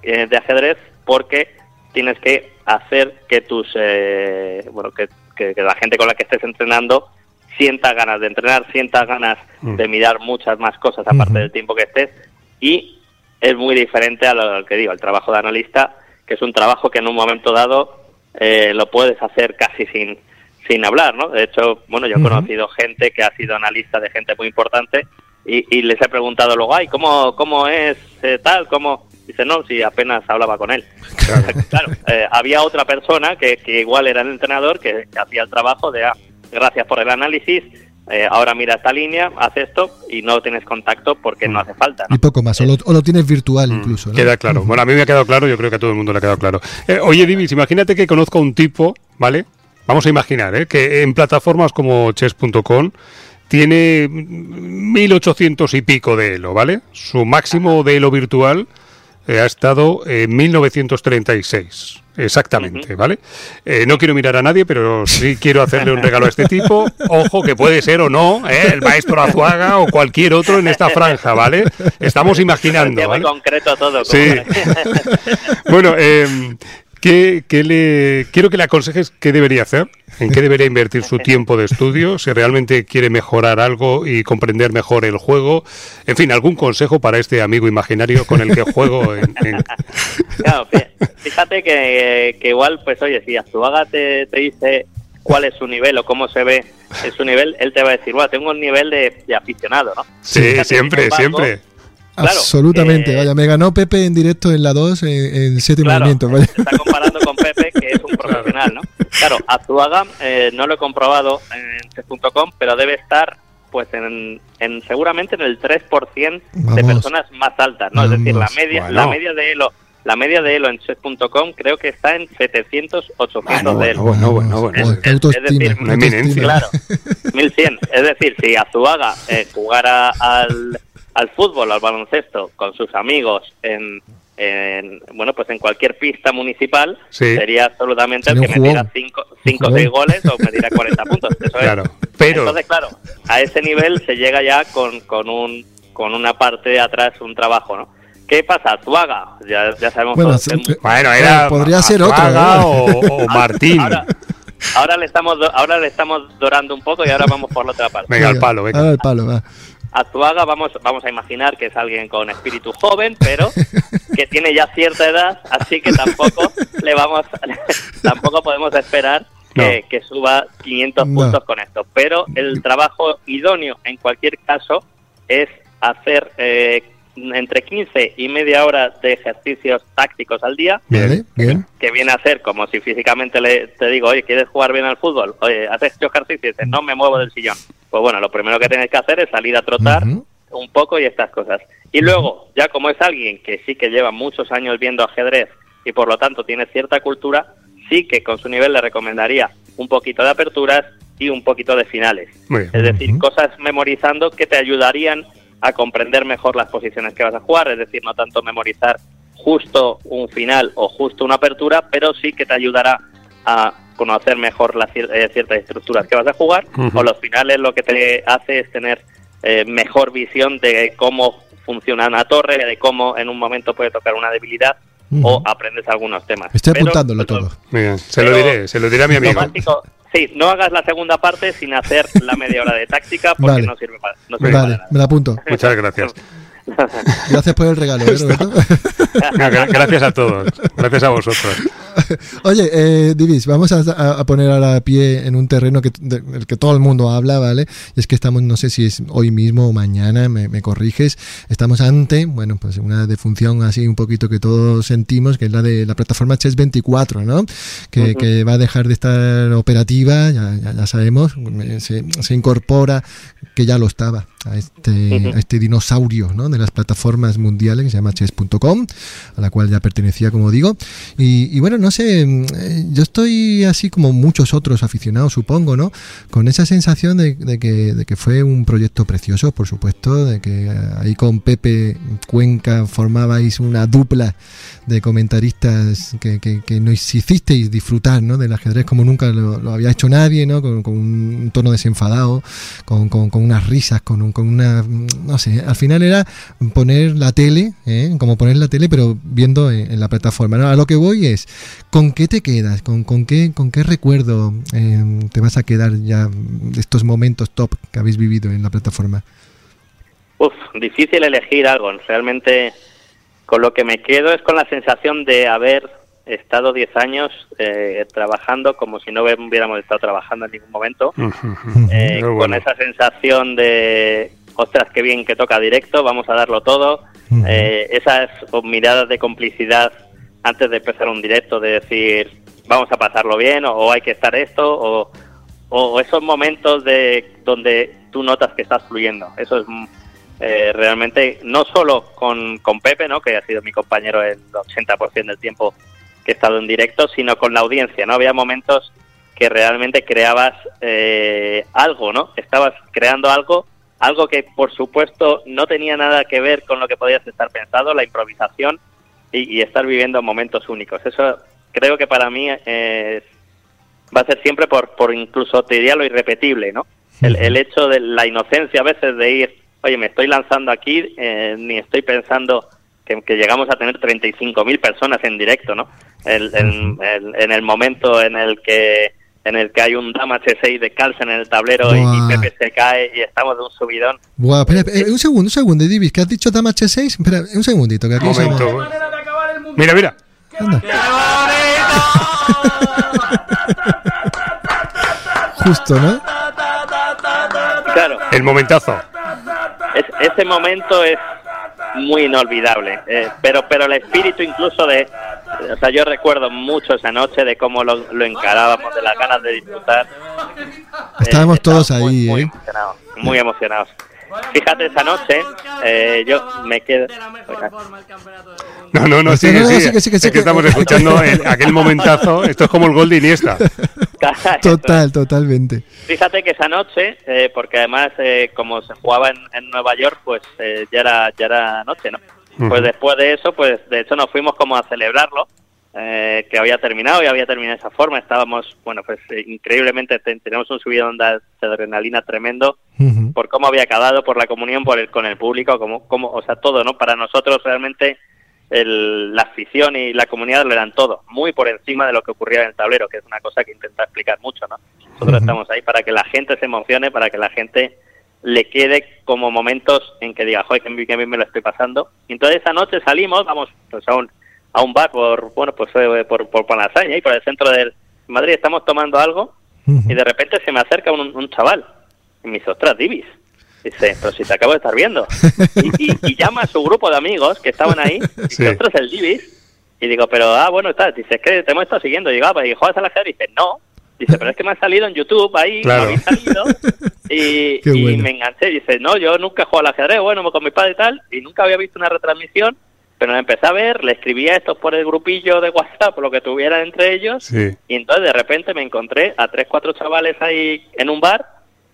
eh, de ajedrez, porque tienes que hacer que tus eh, bueno que, que, que la gente con la que estés entrenando sienta ganas de entrenar, sienta ganas de mirar muchas más cosas aparte uh-huh. del tiempo que estés. Y es muy diferente a lo que digo, el trabajo de analista, que es un trabajo que en un momento dado eh, lo puedes hacer casi sin sin hablar, ¿no? De hecho, bueno, yo he conocido gente que ha sido analista de gente muy importante y, y les he preguntado luego, ay, ¿cómo, cómo es eh, tal? ¿Cómo? Dice, no, si apenas hablaba con él. Claro, claro eh, había otra persona que, que igual era el entrenador, que, que hacía el trabajo de, ah, gracias por el análisis, eh, ahora mira esta línea, haz esto, y no tienes contacto porque mm. no hace falta, ¿no? Y poco más, o lo, o lo tienes virtual mm. incluso, ¿no? Queda claro. Uh-huh. Bueno, a mí me ha quedado claro, yo creo que a todo el mundo le ha quedado claro. Eh, oye, Divis, imagínate que conozco a un tipo, ¿vale? Vamos a imaginar, ¿eh? Que en plataformas como Chess punto com tiene mil ochocientos y pico de elo, ¿vale? Su máximo de elo virtual eh, ha estado en eh, mil novecientos treinta y seis, exactamente, uh-huh. ¿vale? Eh, no quiero mirar a nadie, pero sí quiero hacerle un regalo a este tipo. Ojo, que puede ser o no, ¿eh? El maestro Azuaga o cualquier otro en esta franja, ¿vale? Estamos imaginando, ¿vale? Muy concreto todo. Sí. Bueno, eh... ¿Qué, qué le, quiero que le aconsejes qué debería hacer, en qué debería invertir su tiempo de estudio, si realmente quiere mejorar algo y comprender mejor el juego. En fin, algún consejo para este amigo imaginario con el que juego. En, en... Claro, fíjate que, que igual, pues oye, si Azuaga te, te dice cuál es su nivel o cómo se ve en su nivel, él te va a decir, bueno, tengo un nivel de, de aficionado, ¿no? Sí, fíjate, siempre, siempre. Claro, absolutamente, eh, vaya, me ganó Pepe en directo en la dos, en, en siete claro, movimientos. Vaya. Se está comparando con Pepe, que es un profesional, ¿no? Claro, Azuaga eh, no lo he comprobado en chess punto com, pero debe estar, pues, en, en seguramente en el tres por ciento vamos, de personas más altas, ¿no? Vamos, es decir, la media, bueno. la media de Elo. La media de Elo en chess punto com creo que está en setecientos, ochocientos bueno, de Elo. Bueno, bueno, bueno. Es, es, es decir, una eminencia. Claro, mil cien. Es decir, si Azuaga eh, jugara al... al fútbol, al baloncesto, con sus amigos, en, en bueno, pues en cualquier pista municipal, sí, sería absolutamente el que metiera cinco o seis goles o metiera cuarenta puntos. Eso claro, es. Pero... Entonces, claro, a ese nivel se llega ya con, con, un, con una parte de atrás, un trabajo, ¿no? ¿Qué pasa? Azuaga, ya, ya sabemos... Bueno, todos, que, bueno era podría ser Azuaga otro, ¿no? o, o Martín... Ahora, ahora, le estamos, ahora le estamos dorando un poco y ahora vamos por la otra parte. Venga, al palo, venga. Ahora al palo, va. Azuaga, vamos vamos a imaginar que es alguien con espíritu joven, pero que tiene ya cierta edad, así que tampoco le vamos tampoco podemos esperar que, no. que suba quinientos no. puntos con esto. Pero el trabajo idóneo, en cualquier caso, es hacer eh, entre quince y media hora de ejercicios tácticos al día, bien, bien. Que viene a ser como si físicamente le, te digo, oye, ¿quieres jugar bien al fútbol? Oye, ¿haces estos ejercicios? No me muevo del sillón. Pues bueno, lo primero que tienes que hacer es salir a trotar uh-huh. un poco y estas cosas. Y luego, ya como es alguien que sí que lleva muchos años viendo ajedrez y por lo tanto tiene cierta cultura, sí que con su nivel le recomendaría un poquito de aperturas y un poquito de finales. Es decir, uh-huh. cosas memorizando que te ayudarían a comprender mejor las posiciones que vas a jugar, es decir, no tanto memorizar justo un final o justo una apertura, pero sí que te ayudará a conocer mejor las eh, ciertas estructuras que vas a jugar, uh-huh. o los finales lo que te hace es tener eh, mejor visión de cómo funciona una torre, de cómo en un momento puede tocar una debilidad, uh-huh. o aprendes algunos temas. Estoy pero, apuntándolo pero, todo. Mira, se lo diré, se lo diré a mi amigo. Básico, sí, no hagas la segunda parte sin hacer la media hora de táctica, porque vale. no sirve para, no sirve vale, para nada. Me la apunto. Muchas gracias. Gracias por el regalo, ¿eh, Roberto? No, gracias a todos, gracias a vosotros. Oye, eh, Divis, vamos a, a poner ahora pie en un terreno que, de, del que todo el mundo habla, ¿vale? Y es que estamos, no sé si es hoy mismo o mañana, me, me corriges, estamos ante, bueno, pues una defunción así un poquito que todos sentimos, que es la de la plataforma chess veinticuatro, ¿no? Que, uh-huh. que va a dejar de estar operativa, ya, ya, ya sabemos, se, se incorpora, que ya lo estaba, a este, uh-huh. a este dinosaurio, ¿no? De las plataformas mundiales, que se llama chess punto com, a la cual ya pertenecía, como digo, y, y bueno, no sé, yo estoy así como muchos otros aficionados, supongo, ¿no? Con esa sensación de, de, que, de que fue un proyecto precioso, por supuesto, de que ahí con Pepe Cuenca formabais una dupla de comentaristas que, que, que nos hicisteis disfrutar, ¿no? Del ajedrez como nunca lo, lo había hecho nadie, ¿no? Con, con un tono desenfadado, con, con, con unas risas, con, un, con una... no sé, al final era poner la tele, ¿eh? Como poner la tele, pero viendo en, en la plataforma, ¿no? A lo que voy es... ¿Con qué te quedas? ¿Con, con, qué, con qué recuerdo eh, te vas a quedar ya de estos momentos top que habéis vivido en la plataforma? Uf, difícil elegir algo. Realmente con lo que me quedo es con la sensación de haber estado diez años eh, trabajando como si no hubiéramos estado trabajando en ningún momento. eh, bueno. Con esa sensación de, ostras, qué bien que toca directo, vamos a darlo todo. Uh-huh. eh, esas miradas de complicidad antes de empezar un directo, de decir, vamos a pasarlo bien, o, o hay que estar esto, o, o esos momentos de donde tú notas que estás fluyendo. Eso es eh, realmente, no solo con, con Pepe, ¿no?, que ha sido mi compañero el ochenta por ciento del tiempo que he estado en directo, sino con la audiencia, ¿no? Había momentos que realmente creabas eh, algo, ¿no? Estabas creando algo, algo que, por supuesto, no tenía nada que ver con lo que podías estar pensado, la improvisación, y, y estar viviendo momentos únicos. Eso creo que para mí eh, va a ser siempre, por, por incluso te diría lo irrepetible, ¿no? El, el hecho de la inocencia a veces de ir, oye, me estoy lanzando aquí, eh, ni estoy pensando que, que llegamos a tener treinta y cinco mil personas en directo, ¿no? El, el, el, en el momento en el que en el que hay un dama H seis de Carlsen en el tablero y, y Pepe se cae y estamos de un subidón. Buah, espera, espera, un segundo, un segundo, David, ¿qué has dicho dama H seis? Espera, un segundito. Que aquí momento. Somos... Mira, mira. ¡Qué bonito! Justo, ¿no? Claro. El momentazo. Es, ese momento es muy inolvidable, eh, pero pero el espíritu incluso de, o sea, yo recuerdo mucho esa noche de cómo lo, lo encarábamos, de las ganas de disfrutar. Estábamos eh, todos ahí, muy, muy, ¿eh? emocionados, muy emocionados. Fíjate, esa noche eh, yo me quedo. No, no, no, sigue, sigue. Es que estamos escuchando el, aquel momentazo. Esto es como el gol de Iniesta. Total, totalmente. Fíjate que esa noche, eh, porque además eh, como se jugaba en, en Nueva York, pues eh, ya era ya era noche, ¿no? Pues después de eso, pues de hecho nos fuimos como a celebrarlo, eh, que había terminado y había terminado de esa forma. Estábamos, bueno, pues eh, increíblemente tenemos un subidón de adrenalina tremendo, uh-huh, por cómo había acabado, por la comunión por el, con el público, como, como, o sea, todo, ¿no? Para nosotros realmente el, la afición y la comunidad lo eran todo, muy por encima de lo que ocurría en el tablero, que es una cosa que intenta explicar mucho, ¿no? Nosotros, uh-huh, estamos ahí para que la gente se emocione, para que la gente le quede como momentos en que diga, joder, que, que bien me lo estoy pasando. Y entonces esa noche salimos, vamos pues a un a un bar por bueno pues por por Palazaña y por el centro de Madrid, estamos tomando algo, uh-huh, y de repente se me acerca un, un chaval y me dice, ostras, Divis, dice, pero si te acabo de estar viendo, y, y, y llama a su grupo de amigos que estaban ahí, y sí, ostras, el Divis, y digo, pero ah, bueno, está, dice, es que te hemos estado siguiendo, y digo, ah, pues, y juegas a la cara, y dice, no. Dice, pero es que me ha salido en YouTube ahí, claro, me habéis salido, y, y bueno, me enganché. Dice, no, yo nunca he jugado al ajedrez, bueno, con mi padre y tal, y nunca había visto una retransmisión, pero la empecé a ver, le escribía a estos por el grupillo de WhatsApp, lo que tuvieran entre ellos, sí, y entonces de repente me encontré a tres, cuatro chavales ahí en un bar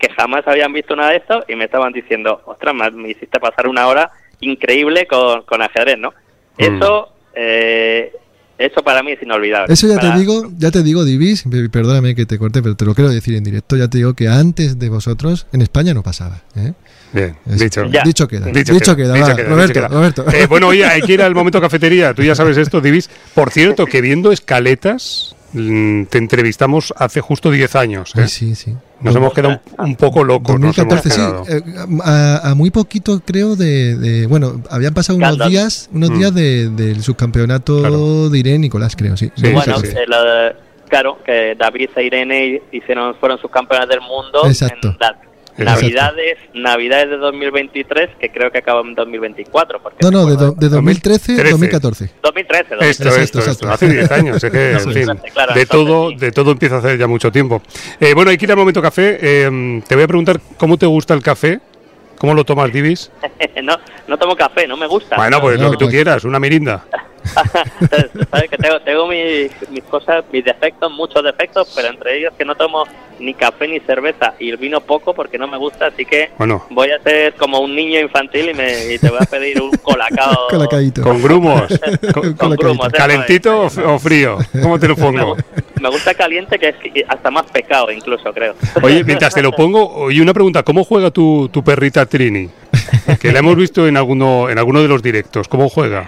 que jamás habían visto nada de esto, y me estaban diciendo, ostras, me hiciste pasar una hora increíble con, con ajedrez, ¿no? Mm. Eso... Eh, Eso para mí es inolvidable. Eso ya para... te digo, ya te digo, Divis, perdóname que te corte, pero te lo quiero decir en directo, ya te digo que antes de vosotros en España no pasaba, ¿eh? Bien, es, dicho. Ya. Dicho queda. Dicho, dicho queda, queda, va, queda, Roberto, queda. Roberto. Eh, bueno, oye, hay que ir al momento cafetería, tú ya sabes esto, Divis. Por cierto, que viendo escaletas, te entrevistamos hace justo diez años, ¿eh? Ay, sí, sí. Nos hemos quedado un, un poco locos. dos mil catorce, sí. Eh, a, a muy poquito, creo, de, de... Bueno, habían pasado unos Caldas. días unos mm. días del de, de subcampeonato, claro, de Irene Nicolás, creo, sí. sí bueno, sí, sí. El, claro, que David e Irene hicieron, fueron subcampeonas del mundo. Exacto. En la, Navidades, Navidades de dos mil veintitrés, que creo que acaba en dos mil veinticuatro. No, no, de, do, de dos mil trece a dos mil catorce. dos mil trece, dos mil trece. Esto, esto, esto, esto. Hace diez años, es que, en fin, claro, de, todo, sí. de todo empieza a hacer ya mucho tiempo. Eh, bueno, hay que ir al momento café. Eh, te voy a preguntar cómo te gusta el café. ¿Cómo lo tomas, Divis? no, no tomo café, no me gusta. Bueno, pues no, lo que tú quieras, una mirinda. Sabes que tengo, tengo mis, mis cosas, mis defectos, muchos defectos, pero entre ellos que no tomo ni café ni cerveza, y el vino poco porque no me gusta, así que bueno, voy a ser como un niño infantil y, me, y te voy a pedir un colacao. Con grumos. con, con grumos. ¿Calentito o frío? ¿Cómo te lo pongo? Me gusta caliente, que es hasta más pescado incluso, creo. Oye, mientras te lo pongo, oye, una pregunta, ¿cómo juega tu, tu perrita Trini? Que la hemos visto en alguno en alguno de los directos. ¿Cómo juega?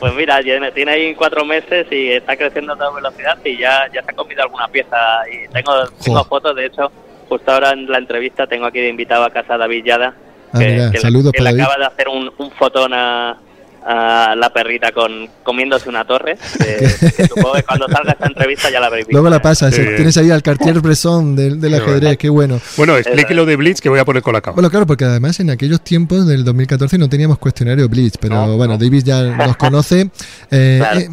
Pues mira, tiene ahí cuatro meses y está creciendo a toda velocidad y ya, ya se ha comido alguna pieza. Y tengo, tengo fotos, de hecho, justo ahora en la entrevista tengo aquí de invitado a casa a David Yada, que, ah, mira, que, saludos que para le David. Acaba de hacer un, un fotón a, a la perrita con comiéndose una torre. Eh, que supongo que cuando salga esta entrevista ya la habréis visto. Luego la pasas, sí. Tienes ahí al Cartier-Bresson del, del ajedrez, qué bueno. Bueno, explíquelo de Blitz, que voy a poner con la cama. Bueno, claro, porque además en aquellos tiempos del dos mil catorce no teníamos cuestionario Blitz, pero no, bueno, no. Davis ya nos conoce. Eh, claro. eh,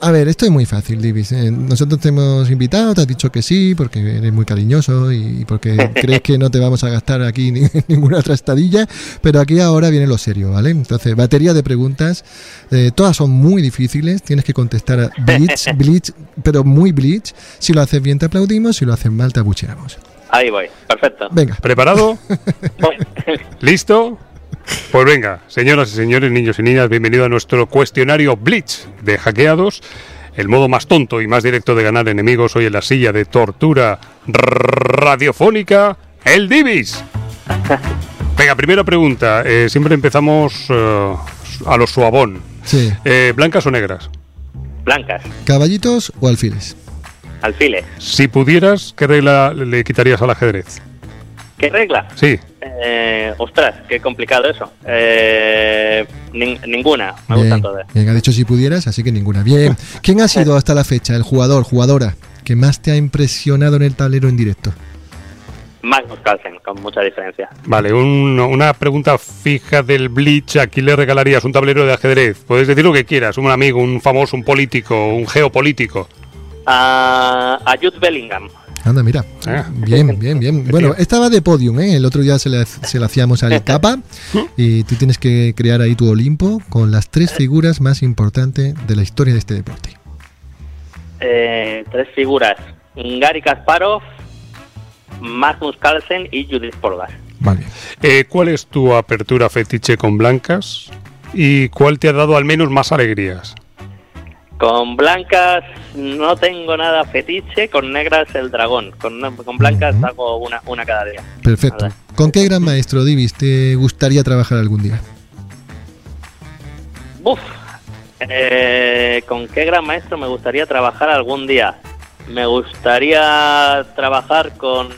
a ver, esto es muy fácil, Davis. Eh, nosotros te hemos invitado, te has dicho que sí, porque eres muy cariñoso y porque crees que no te vamos a gastar aquí ni, ninguna otra estadilla, pero aquí ahora viene lo serio, ¿vale? Entonces, batería de preguntas, eh, todas son muy difíciles, tienes que contestar a Blitz, Blitz, pero muy Blitz. Si lo haces bien te aplaudimos, si lo haces mal te abucheamos. Ahí voy, perfecto. Venga. ¿Preparado? Voy. ¿Listo? Pues venga, señoras y señores, niños y niñas, bienvenido a nuestro cuestionario Blitz de Hackeados. El modo más tonto y más directo de ganar enemigos hoy en la silla de tortura radiofónica, el Divis. Venga, primera pregunta. Eh, siempre empezamos uh, a los suavón. Sí. Eh, ¿Blancas o negras? Blancas. ¿Caballitos o alfiles? Alfiles. Si pudieras, ¿qué regla le quitarías al ajedrez? ¿Qué regla? Sí. Eh, ostras, qué complicado eso. Eh, nin, ninguna, me bien, gustan todas. Bien, ha dicho si pudieras, así que ninguna. Bien. ¿Quién ha sido hasta la fecha el jugador, jugadora, que más te ha impresionado en el tablero en directo? Magnus Carlsen, con mucha diferencia. Vale, un, una pregunta fija del Blitz. ¿A quién le regalarías un tablero de ajedrez? Puedes decir lo que quieras, un amigo, un famoso, un político, un geopolítico. A, a Jude Bellingham. Anda, mira. Ah. Bien, bien, bien. Bueno, estaba de podium, ¿eh? El otro día se la, se la hacíamos al Capa. Y tú tienes que crear ahí tu Olimpo con las tres figuras más importantes de la historia de este deporte. Eh, tres figuras. Gary Kasparov, Magnus Carlsen y Judith Polgar. Vale. Eh, ¿Cuál es tu apertura fetiche con blancas? ¿Y cuál te ha dado al menos más alegrías? Con blancas no tengo nada fetiche, con negras el dragón. Con, con blancas uh-huh. hago una, una cada día. Perfecto. ¿Con qué gran maestro, Divis, te gustaría trabajar algún día? Uf. Eh, ¿Con qué gran maestro me gustaría trabajar algún día? Me gustaría trabajar con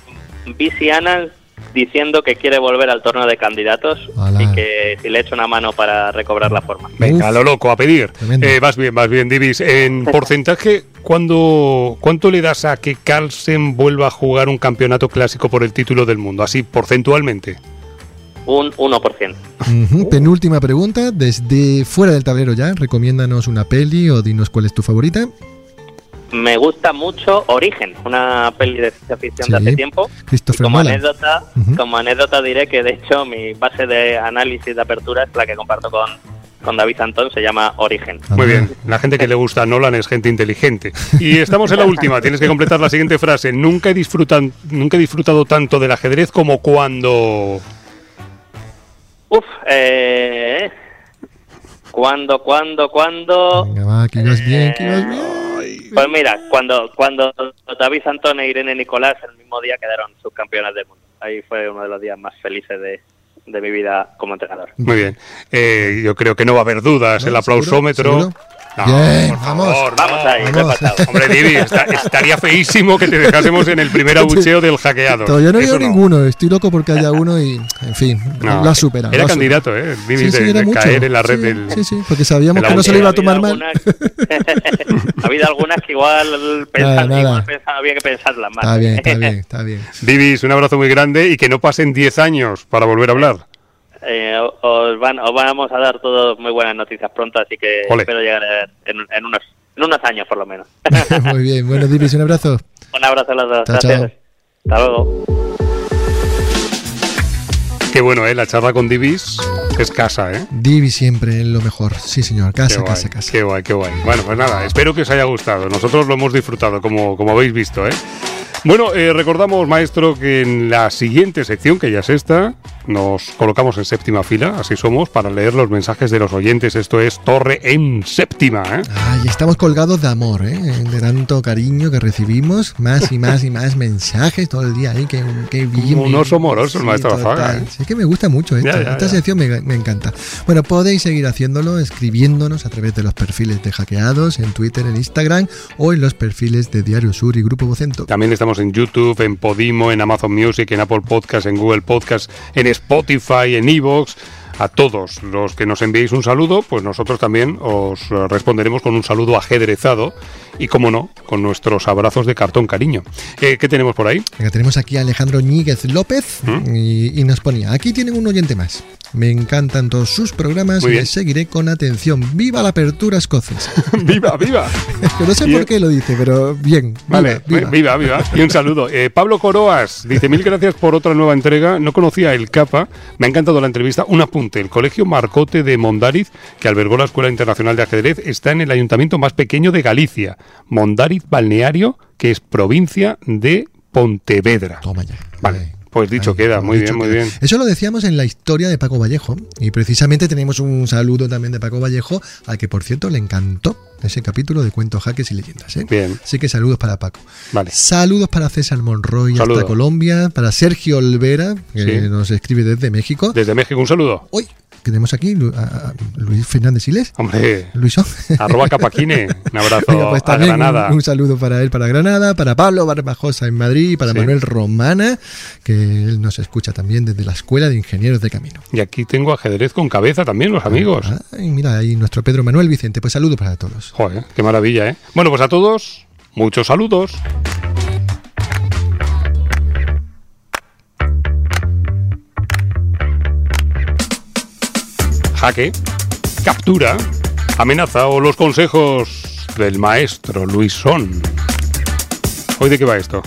Bici Anand diciendo que quiere volver al torneo de candidatos. Hola. Y que si le echo una mano para recobrar la forma. Venga, lo loco, a pedir. Eh, vas bien, vas bien, Divis. En porcentaje, ¿cuándo, ¿cuánto le das a que Carlsen vuelva a jugar un campeonato clásico por el título del mundo? Así, porcentualmente. Un uno por ciento. Uh-huh. Penúltima pregunta, desde fuera del tablero ya. Recomiéndanos una peli o dinos cuál es tu favorita. Me gusta mucho Origen, una peli de ciencia ficción, sí, de hace tiempo. Como anécdota, uh-huh. como anécdota diré que, de hecho, mi base de análisis de apertura es la que comparto con, con David Antón, se llama Origen. Muy bien, la gente que le gusta a Nolan es gente inteligente. Y estamos en la última, tienes que completar la siguiente frase. Nunca he, disfrutan, nunca he disfrutado tanto del ajedrez como cuando... Uf, eh... Cuando, cuando, cuando... Venga, va, que vas bien, que vas bien. Pues mira, cuando cuando David Antón e Irene Nicolás el mismo día quedaron subcampeonas del mundo. Ahí fue uno de los días más felices de, de mi vida como entrenador. Muy bien. Eh, yo creo que no va a haber dudas. No, el aplausómetro... ¿Seguro? ¿Seguro? No, bien, por favor, vamos, no. vamos ahí, vamos. Hombre, Divi, está, estaría feísimo que te dejásemos en el primer abucheo del hackeado. Yo no veo ninguno, no. Estoy loco porque haya uno y, en fin, no, lo ha superado. Era candidato, supera. ¿eh? Divi, sí, sí, de, de caer en la red sí, del. Sí, sí, porque sabíamos que no se lo iba a tomar mal. Ha habido algunas que igual pensaban bien que pensarlas mal. Está bien, está bien, está bien. Divi, un abrazo muy grande y que no pasen diez años para volver a hablar. Eh, os, van, os vamos a dar todos muy buenas noticias pronto, así que Ole. espero llegar en, en, unos, en unos años por lo menos. Muy bien, bueno, Divis, un abrazo. Un abrazo a los dos, chao, gracias. Chao. Hasta luego. Qué bueno, ¿eh? La charla con Divis es casa, ¿eh? Divis siempre es lo mejor, sí señor, casa, guay, casa, casa. Qué guay, qué guay. Bueno, pues nada, espero que os haya gustado, nosotros lo hemos disfrutado, como, como habéis visto, ¿eh? Bueno, eh, recordamos, maestro, que en la siguiente sección, que ya es esta, nos colocamos en séptima fila, así somos, para leer los mensajes de los oyentes. Esto es Torre en Séptima, ¿eh? Ay, estamos colgados de amor, ¿eh? De tanto cariño que recibimos, más y más y más mensajes todo el día ahí, que, que bien. Un oso moroso, el maestro Azuaga. ¿eh? Es que me gusta mucho esto, ya, ya, esta ya. sección me, me encanta. Bueno, podéis seguir haciéndolo, escribiéndonos a través de los perfiles de Hackeados, en Twitter, en Instagram, o en los perfiles de Diario Sur y Grupo Vocento. También estamos en YouTube, en Podimo, en Amazon Music, en Apple Podcast, en Google Podcast, en Spotify, en iVoox. a todos los que nos enviéis un saludo, pues nosotros también os responderemos con un saludo ajedrezado y, como no, con nuestros abrazos de cartón cariño. Eh, ¿Qué tenemos por ahí? Venga, tenemos aquí a Alejandro Ñíguez López, ¿Mm? y, y nos ponía, aquí tienen un oyente más. Me encantan todos sus programas y les seguiré con atención. ¡Viva la apertura escocesa! ¡Viva, viva! Yo no sé y por el... qué lo dice, pero bien. Viva, vale, viva, viva. viva. Y un saludo. Eh, Pablo Coroas dice, mil gracias por otra nueva entrega. No conocía el Capa. Me ha encantado la entrevista. Un apunte. El Colegio Marcote de Mondariz, que albergó la Escuela Internacional de Ajedrez, está en el ayuntamiento más pequeño de Galicia, Mondariz Balneario, que es provincia de Pontevedra. Toma ya. Vale. Vale. Pues dicho Ahí, queda, muy dicho bien, queda. muy bien. Eso lo decíamos en la historia de Paco Vallejo, y precisamente tenemos un saludo también de Paco Vallejo, al que por cierto le encantó ese capítulo de Cuentos, Jaques y Leyendas, ¿eh? Bien. Así que saludos para Paco. Vale. Saludos para César Monroy saludo. hasta Colombia, para Sergio Olvera, que sí. nos escribe desde México. Desde México, un saludo. Hoy tenemos aquí a Luis Fernández Siles. Hombre. Luisón. Arroba Capaquine. Un abrazo. Venga, pues, a Granada. Un, un saludo para él, para Granada, para Pablo Barbajosa en Madrid, para sí. Manuel Romana, que él nos escucha también desde la Escuela de Ingenieros de Camino. Y aquí tengo ajedrez con cabeza también, los amigos. Ay, mira, ahí nuestro Pedro Manuel Vicente. Pues saludos para todos. Joder, qué maravilla, ¿eh? Bueno, pues a todos, muchos saludos. Jaque, captura, amenaza o los consejos del maestro Luisón. ¿Hoy de qué va esto?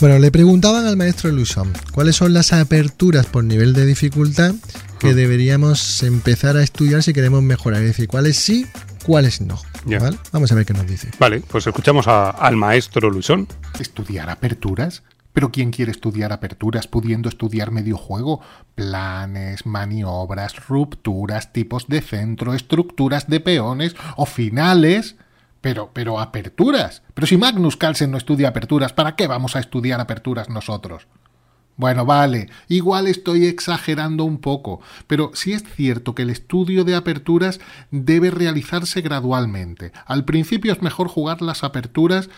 Bueno, le preguntaban al maestro Luisón cuáles son las aperturas por nivel de dificultad que deberíamos empezar a estudiar si queremos mejorar. Es decir, cuáles sí, cuáles no. Yeah. ¿Vale? Vamos a ver qué nos dice. Vale, pues escuchamos a, al maestro Luisón. ¿Estudiar aperturas? ¿Pero quién quiere estudiar aperturas pudiendo estudiar medio juego? Planes, maniobras, rupturas, tipos de centro, estructuras de peones o finales. Pero, pero aperturas. Pero si Magnus Carlsen no estudia aperturas, ¿para qué vamos a estudiar aperturas nosotros? Bueno, vale, igual estoy exagerando un poco, pero sí es cierto que el estudio de aperturas debe realizarse gradualmente. Al principio es mejor jugar las aperturas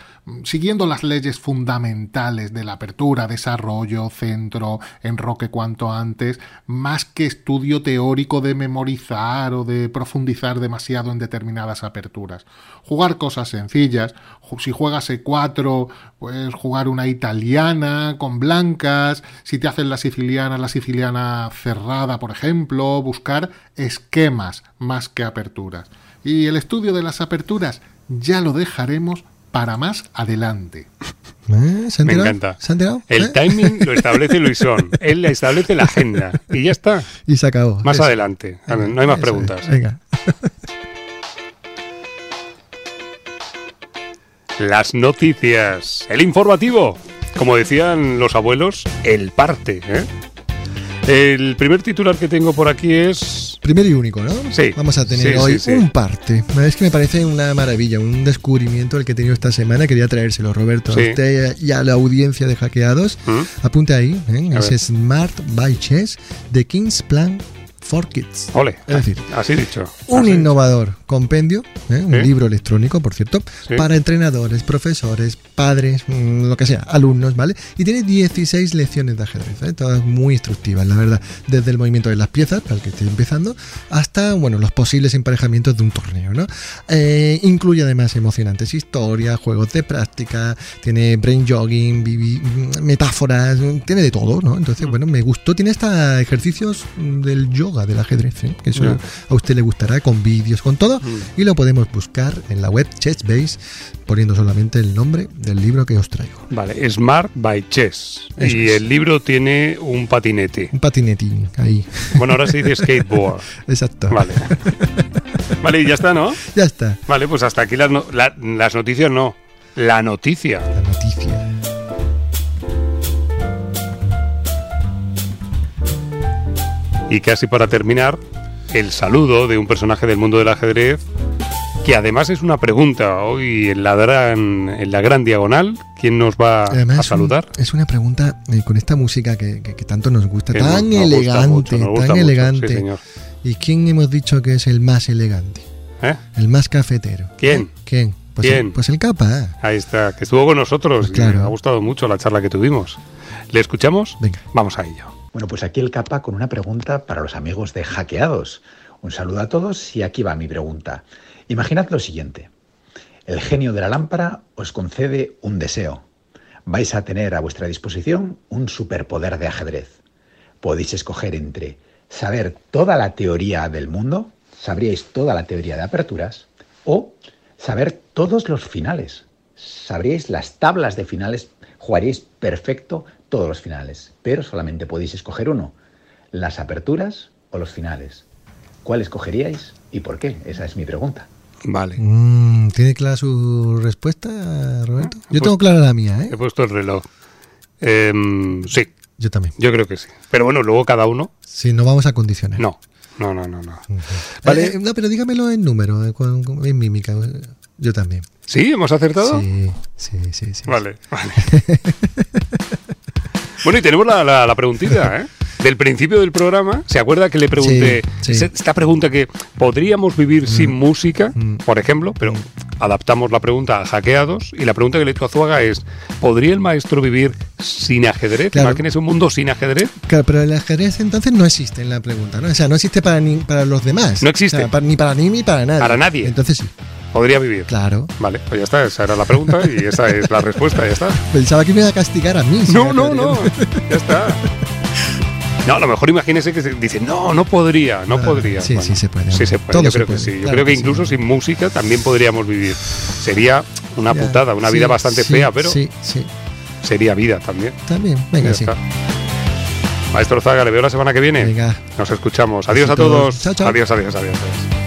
siguiendo las leyes fundamentales de la apertura, desarrollo, centro, enroque cuanto antes, más que estudio teórico de memorizar o de profundizar demasiado en determinadas aperturas. Jugar cosas sencillas, si juegas e cuatro, pues jugar una italiana con blancas. Si te hacen la siciliana, la siciliana cerrada, por ejemplo, buscar esquemas más que aperturas. Y el estudio de las aperturas ya lo dejaremos para más adelante. ¿Eh? ¿Se han Me encanta. ¿Se han tirado? El ¿Eh? timing lo establece Luisón. Él le establece la agenda. Y ya está. Y se acabó. Más eso. adelante. Venga, no hay más preguntas. Es. Venga. Las noticias. El informativo. Como decían los abuelos, el parte, ¿eh? El primer titular que tengo por aquí es... Primero y único, ¿no? Sí. Vamos a tener sí, hoy sí, sí. un parte. Es que me parece una maravilla, un descubrimiento el que he tenido esta semana. Quería traérselo, Roberto, sí. a usted y a la audiencia de Hackeados. ¿Mm? Apunte ahí, ¿eh? Ese Smart by Chess de King's Plan for Kids. Ole, es decir, así dicho. Un así. innovador compendio, ¿eh? un ¿Eh? libro electrónico, por cierto, ¿Sí? para entrenadores, profesores, padres, mmm, lo que sea, alumnos, ¿vale? Y tiene dieciséis lecciones de ajedrez, ¿eh? todas muy instructivas, la verdad, desde el movimiento de las piezas, para el que esté empezando, hasta, bueno, los posibles emparejamientos de un torneo, ¿no? Eh, incluye además emocionantes historias, juegos de práctica, tiene brain jogging, bibi, metáforas, tiene de todo, ¿no? Entonces, bueno, me gustó, tiene hasta ejercicios del yoga, del ajedrez, ¿eh? que eso yeah. a usted le gustará, con vídeos, con todo, mm. y lo podemos buscar en la web ChessBase poniendo solamente el nombre del libro que os traigo. Vale, Smart by Chess. Eso y es. El libro tiene un patinete. Un patinetín, ahí. Bueno, ahora se dice skateboard. Exacto. Vale. Vale, y ya está, ¿no? Ya está. Vale, pues hasta aquí las, no, la, las noticias no. La noticia. La noticia. Y casi para terminar, el saludo de un personaje del mundo del ajedrez, que además es una pregunta. Hoy en la gran, en la gran diagonal, ¿quién nos va además a saludar? Es, un, es una pregunta eh, con esta música que, que, que tanto nos gusta, que tan nos, nos elegante, gusta mucho, tan mucho, elegante. Sí, señor. ¿Y quién hemos dicho que es el más elegante? ¿Eh? El más cafetero. ¿Quién? ¿Quién? Pues, ¿Quién? El, pues el Capa. Ahí está, que estuvo con nosotros. Pues claro. Y me ha gustado mucho la charla que tuvimos. ¿Le escuchamos? Venga. Vamos a ello. Bueno, pues aquí el Capa con una pregunta para los amigos de Hackeados. Un saludo a todos y aquí va mi pregunta. Imaginad lo siguiente. El genio de la lámpara os concede un deseo. Vais a tener a vuestra disposición un superpoder de ajedrez. Podéis escoger entre saber toda la teoría del mundo, sabríais toda la teoría de aperturas, o saber todos los finales. Sabríais las tablas de finales, jugaríais perfecto todos los finales, pero solamente podéis escoger uno, las aperturas o los finales. ¿Cuál escogeríais y por qué? Esa es mi pregunta. Vale. Mm, ¿Tiene clara su respuesta, Roberto? Yo tengo clara la mía, ¿eh? He puesto el reloj. Eh, sí. Yo también. Yo creo que sí. Pero bueno, luego cada uno... Sí, no vamos a condicionar. No, no, no, no. no. Uh-huh. Vale. Eh, no, pero dígamelo en número, en mímica. Yo también. ¿Sí? ¿Hemos acertado? Sí, sí, sí. sí vale, sí. vale. Bueno, y tenemos la, la, la preguntita, ¿eh? Del principio del programa, ¿se acuerda que le pregunté sí, sí. esta pregunta que podríamos vivir mm. sin música, mm. por ejemplo, pero adaptamos la pregunta a Hackeados y la pregunta que le he hecho a Azuaga es, ¿podría el maestro vivir sin ajedrez? Claro. Imagínese un mundo sin ajedrez. Claro, pero el ajedrez entonces no existe en la pregunta, ¿no? O sea, no existe para ni, para los demás. No existe. O sea, para, ni para mí ni para nadie. Para nadie. Entonces sí. ¿Podría vivir? Claro. Vale, pues ya está, esa era la pregunta y esa es la respuesta, ya está. Pensaba que me iba a castigar a mí. No, no, no, ya está. No, a lo mejor imagínese que dicen, no, no podría, no ah, podría. Sí, bueno, sí se puede. Sí se puede, yo se creo puede, que sí. Yo claro creo que, que incluso sí. sin música también podríamos vivir. Sería una putada, una sí, vida bastante sí, fea, pero sí, sí. sería vida también. También, venga, sí. Está. Maestro Zaga, le veo la semana que viene. Venga. Nos escuchamos. Adiós a todos. Chao, chao. Adiós, adiós, adiós. adiós.